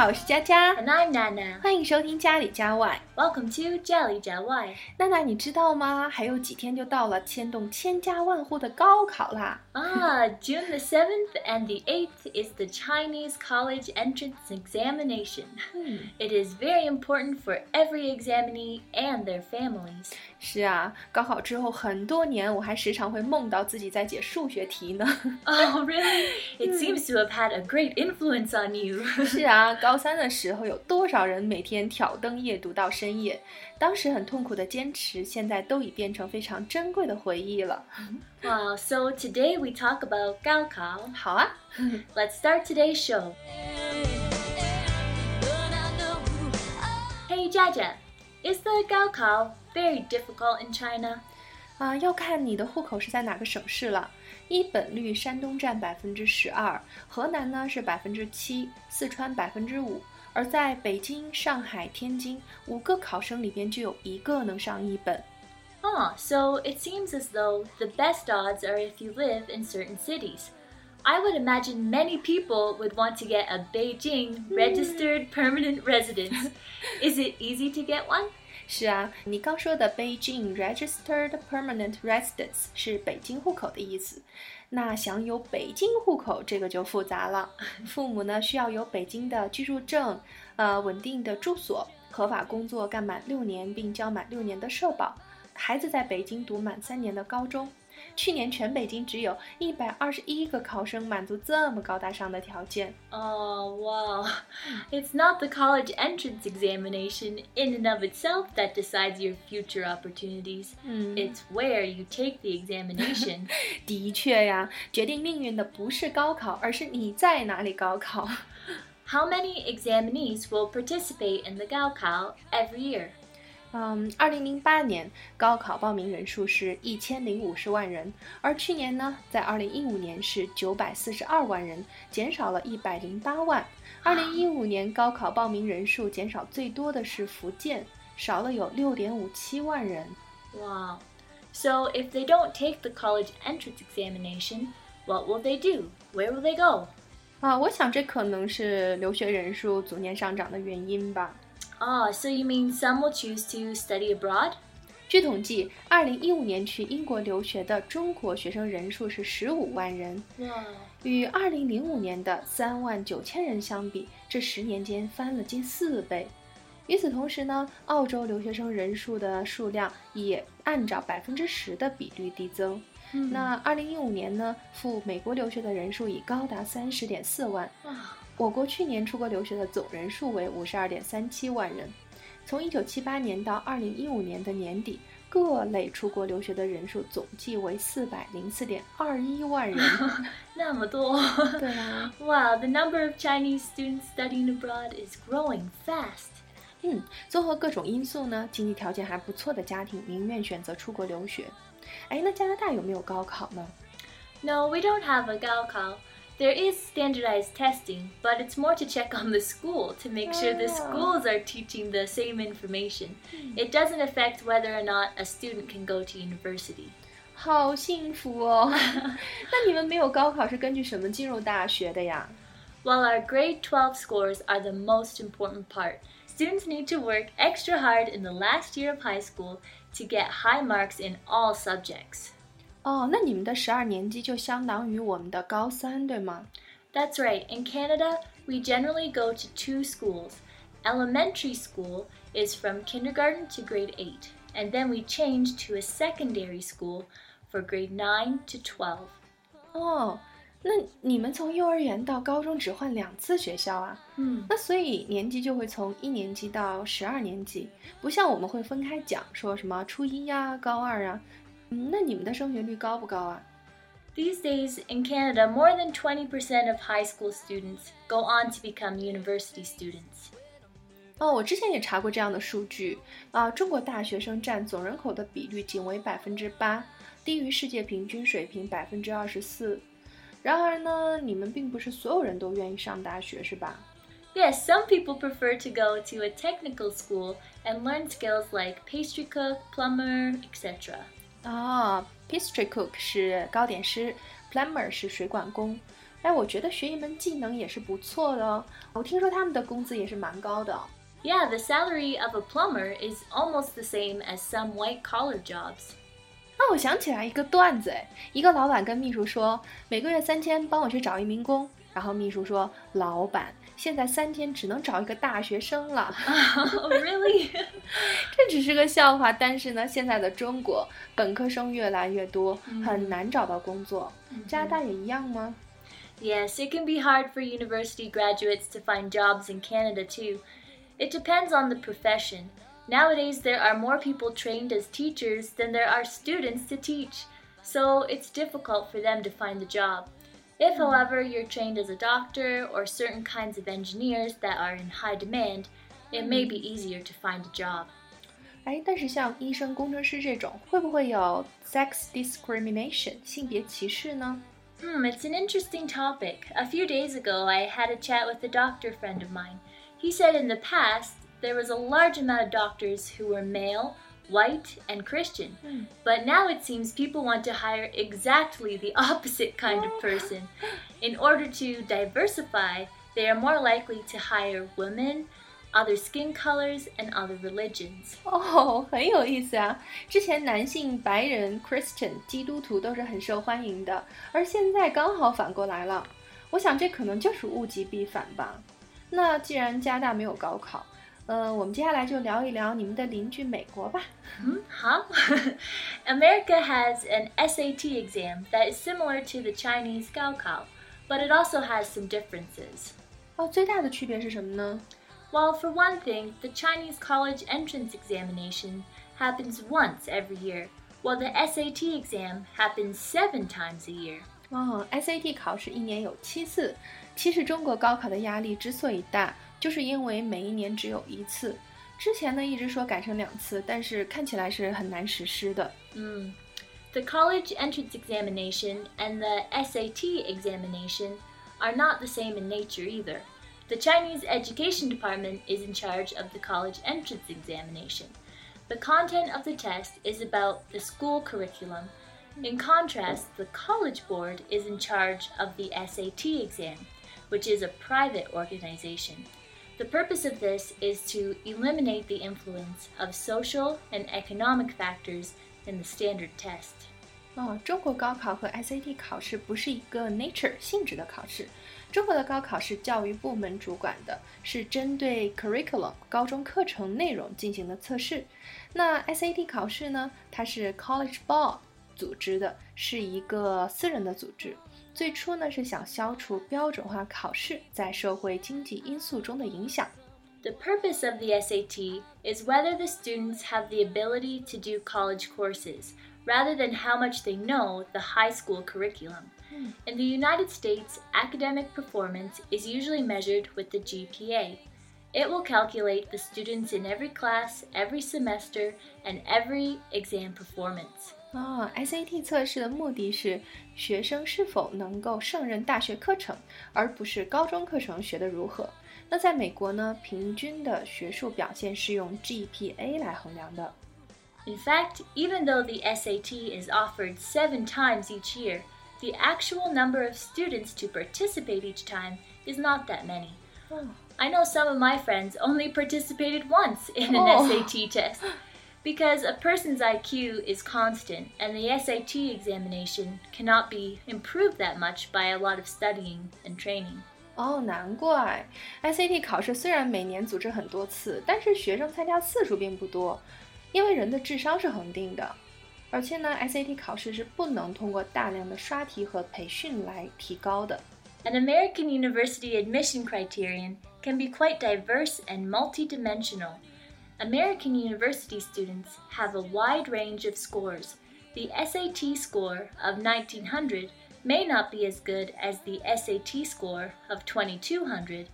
好，我是佳佳。And I'm Nana。欢迎收听家里家外。Welcome to 家里家外。娜娜，你知道吗？还有几天就到了牵动千家万户的高考啦！啊、June the 7th and the 8th is the Chinese college entrance examination. It is very important for every examinee and their families. 是啊，高考之后很多年，我还时常会梦到自己在解数学题呢。Oh, really? It seems to have had a great influence on you. 是啊，高三的时候有多少人每天挑灯夜读到深夜？当时很痛苦的坚持，现在都已变成非常珍贵的回忆了。Wow, so today we talk about Gaokao. 好啊， Let's start today's show. Hey, Jia, is the Gaokao very difficult in China?要看你的户口是在哪个省市了。一本率山东占 12%， 河南呢是 7%， 四川 5%， 而在北京、上海、天津5个考生里边就有1个能上一本。So it seems as though the best odds are if you live in certain cities. I would imagine many people would want to get a Beijing registered permanent residence. Is it easy to get one?是啊，你刚说的 Beijing Registered Permanent Residence 是北京户口的意思。那想有北京户口，这个就复杂了。父母呢需要有北京的居住证、稳定的住所、合法工作干满6年并交满6年的社保，孩子在北京读满3年的高中。去年全北京只有121个考生满足这么高大上的条件。Oh, wow. It's not the college entrance examination in and of itself that decides your future opportunities. It's where you take the examination. 的确呀，决定命运的不是高考，而是你在哪里高考。How many examinees will participate in the Gaokao every year?2008年高考报名人数是1050万人，而去年呢在2015年是942万人，减少了108万。2015年高考报名人数减少最多的是福建，少了有 6.57 万人。 Wow. So if they don't take the college entrance examination, what will they do? Where will they go? 我想这可能是留学人数逐年上涨的原因吧。So you mean some will choose to study abroad? 据统计，2015年去英国留学的中国学生人数是15万人，与2005年的39000人相比，这10年间翻了近4倍。与此同时呢，澳洲留学生人数的数量也按照 10% 的比率递增。那2015年呢，赴美国留学的人数已高达 30.4 万。我国去年出国留学的总人数为 52.37 万人。从1978年到2015年的年底，各类出国留学的人数总计为 404.21 万人。那么多。对啊。Wow, the number of Chinese students studying abroad is growing fast.综合各种因素呢，经济条件还不错的家庭宁愿选择出国留学。那加拿大有没有高考呢？ No, we don't have a Gaokao. There is standardized testing, but it's more to check on the school to make sure the schools are teaching the same information. It doesn't affect whether or not a student can go to university. 好幸福哦。那你们没有高考是根据什么进入大学的呀？ Well, our grade 12 scores are the most important part.Students need to work extra hard in the last year of high school to get high marks in all subjects. 那你们的12年级就相当于我们的高三，对吗？ That's right. In Canada, we generally go to 2 schools. Elementary school is from kindergarten to grade 8, and then we change to a secondary school for grade 9 to 12. 那你们从幼儿园到高中只换2次学校啊？那所以年级就会从1年级到12年级，不像我们会分开讲，说什么初一呀、高2啊。那你们的升学率高不高啊？ These days in Canada, more than 20% of high school students go on to become university students.我之前也查过这样的数据，中国大学生占总人口的比率仅为 8%， 低于世界平均水平 24%。然而呢，你们并不是所有人都愿意上大学，是吧？ Yes, some people prefer to go to a technical school and learn skills like pastry cook, plumber, etc. Pastry cook 是糕点师， plumber 是水管工。哎，我觉得学一门技能也是不错的，我听说他们的工资也是蛮高的。Yeah, the salary of a plumber is almost the same as some white-collar jobs. 那我想起来一个段子，一个老板跟秘书说，每个月3000，帮我去找一名工。然后秘书说，老板，现在3000只能找一个大学生了。Oh, really? 这只是个笑话，但是呢，现在的中国本科生越来越多，很难找到工作。加拿大也一样吗？Yes, it can be hard for university graduates to find jobs in Canada too. It depends on the profession. Nowadays, there are more people trained as teachers than there are students to teach, so it's difficult for them to find a job. If, however, you're trained as a doctor or certain kinds of engineers that are in high demand, it may be easier to find a job. 哎，但是像医生、工程师这种，会不会有 sex discrimination 性别歧视呢？It's an interesting topic. A few days ago, I had a chat with a doctor friend of mine. He said in the past, there was a large amount of doctors who were male, white, and Christian. But now it seems people want to hire exactly the opposite kind of person. In order to diversify, they are more likely to hire women, other skin colors, and other religions. 很有意思啊！之前男性白人 Christian 基督徒都是很受欢迎的，而现在刚好反过来了。我想这可能就是物极必反吧。那既然加拿大没有高考，我们接下来就聊一聊你们的邻居美国吧。好。America has an SAT exam that is similar to the Chinese Gaokao, but it also has some differences. 最大的区别是什么呢？Well, for one thing, the Chinese college entrance examination happens once every year, while the SAT exam happens 7 times a year. SAT 考试一年有7次。其实中国高考的压力之所以大，就是因为每一年只有1次。之前呢一直说改成2次，但是看起来是很难实施的。The college entrance examination and the SAT examination are not the same in nature either.The Chinese Education Department is in charge of the college entrance examination. The content of the test is about the school curriculum. In contrast, the College Board is in charge of the SAT exam, which is a private organization. The purpose of this is to eliminate the influence of social and economic factors in the standard test. 中国高考和 SAT 考试不是一个 nature 性质的考试。中国的高考是教育部门主管的，是针对 curriculum 高中课程内容进行的测试。那 SAT 考试呢，它是 College Board 组织的，是一个私人的组织。最初呢是想消除标准化考试在社会经济因素中的影响。The purpose of the SAT is whether the students have the ability to do college courses, rather than how much they know the high school curriculum.In the United States, academic performance is usually measured with the GPA. It will calculate the students in every class, every semester, and every exam performance. SAT 测试的目的是学生是否能够胜任大学课程，而不是高中课程学得如何。那在美国呢，平均的学术表现是用 GPA 来衡量的。In fact, even though the SAT is offered 7 times each year,The actual number of students to participate each time is not that many. I know some of my friends only participated once in an SAT test because a person's IQ is constant and the SAT examination cannot be improved that much by a lot of studying and training.难怪 SAT 考试虽然每年组织很多次，但是学生参加次数并不多，因为人的智商是恒定的。而且呢 SAT 考试是不能通过大量的刷题和培训来提高的。An American university admission criterion can be quite diverse and multidimensional. American university students have a wide range of scores. The SAT score of 1900 may not be as good as the SAT score of 2200,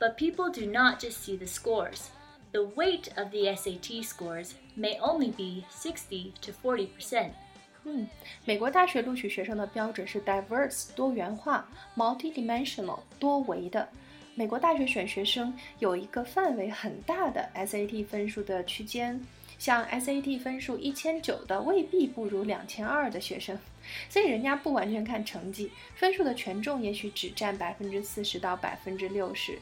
but people do not just see the scores.The weight of the SAT scores may only be 60% to 40%. 美国大学录取学生的标准是 diverse 多元化 multidimensional 多维的。美国大学选学生有一个范围很大的 SAT 分数的区间，像 SAT 分数1900的未必不如2200的学生，所以人家不完全看成绩，分数的权重也许只占 40% 到 60%。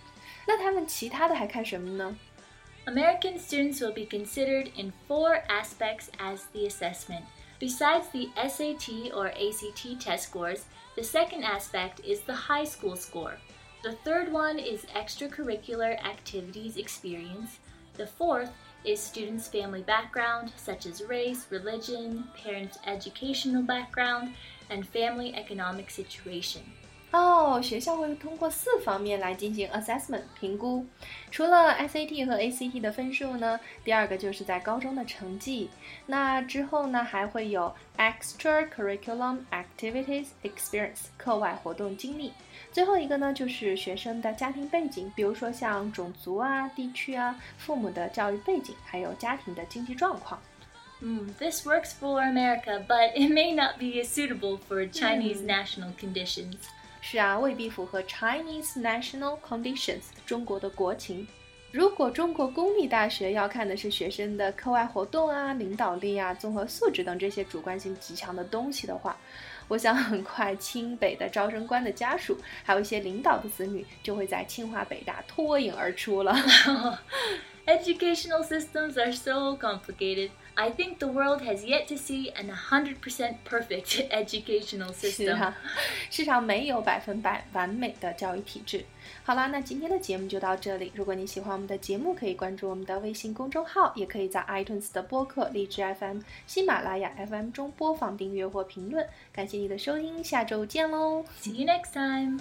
那他们其他的还看什么呢？ American students will be considered in 4 aspects as the assessment. Besides the SAT or ACT test scores, the second aspect is the high school score. The third one is extracurricular activities experience. The fourth is students' family background, such as race, religion, parents' educational background, and family economic situation. 学校会通过4方面来进行 assessment 评估。除了 SAT 和 ACT 的分数呢，第二个就是在高中的成绩。那之后呢，还会有 extracurriculum activities experience 课外活动经历。最后一个呢，就是学生的家庭背景，比如说像种族啊、地区啊、父母的教育背景，还有家庭的经济状况。This works for America, but it may not be suitable for Chinese national conditions.是啊，未必符合 Chinese national conditions 中国的国情。如果中国公立大学要看的是学生的课外活动啊、领导力啊、综合素质等这些主观性极强的东西的话，我想很快清北的招生官的家属还有一些领导的子女就会在清华北大脱颖而出了。Educational systems are so complicated. I think the world has yet to see an 100% perfect educational system. 世上没有100%完美的教育体制。好啦，那今天的节目就到这里。如果你喜欢我们的节目，可以关注我们的微信公众号，也可以在 iTunes 的播客、荔枝 FM、喜马拉雅 FM 中播放、订阅或评论。感谢你的收听，下周见喽 ！See you next time.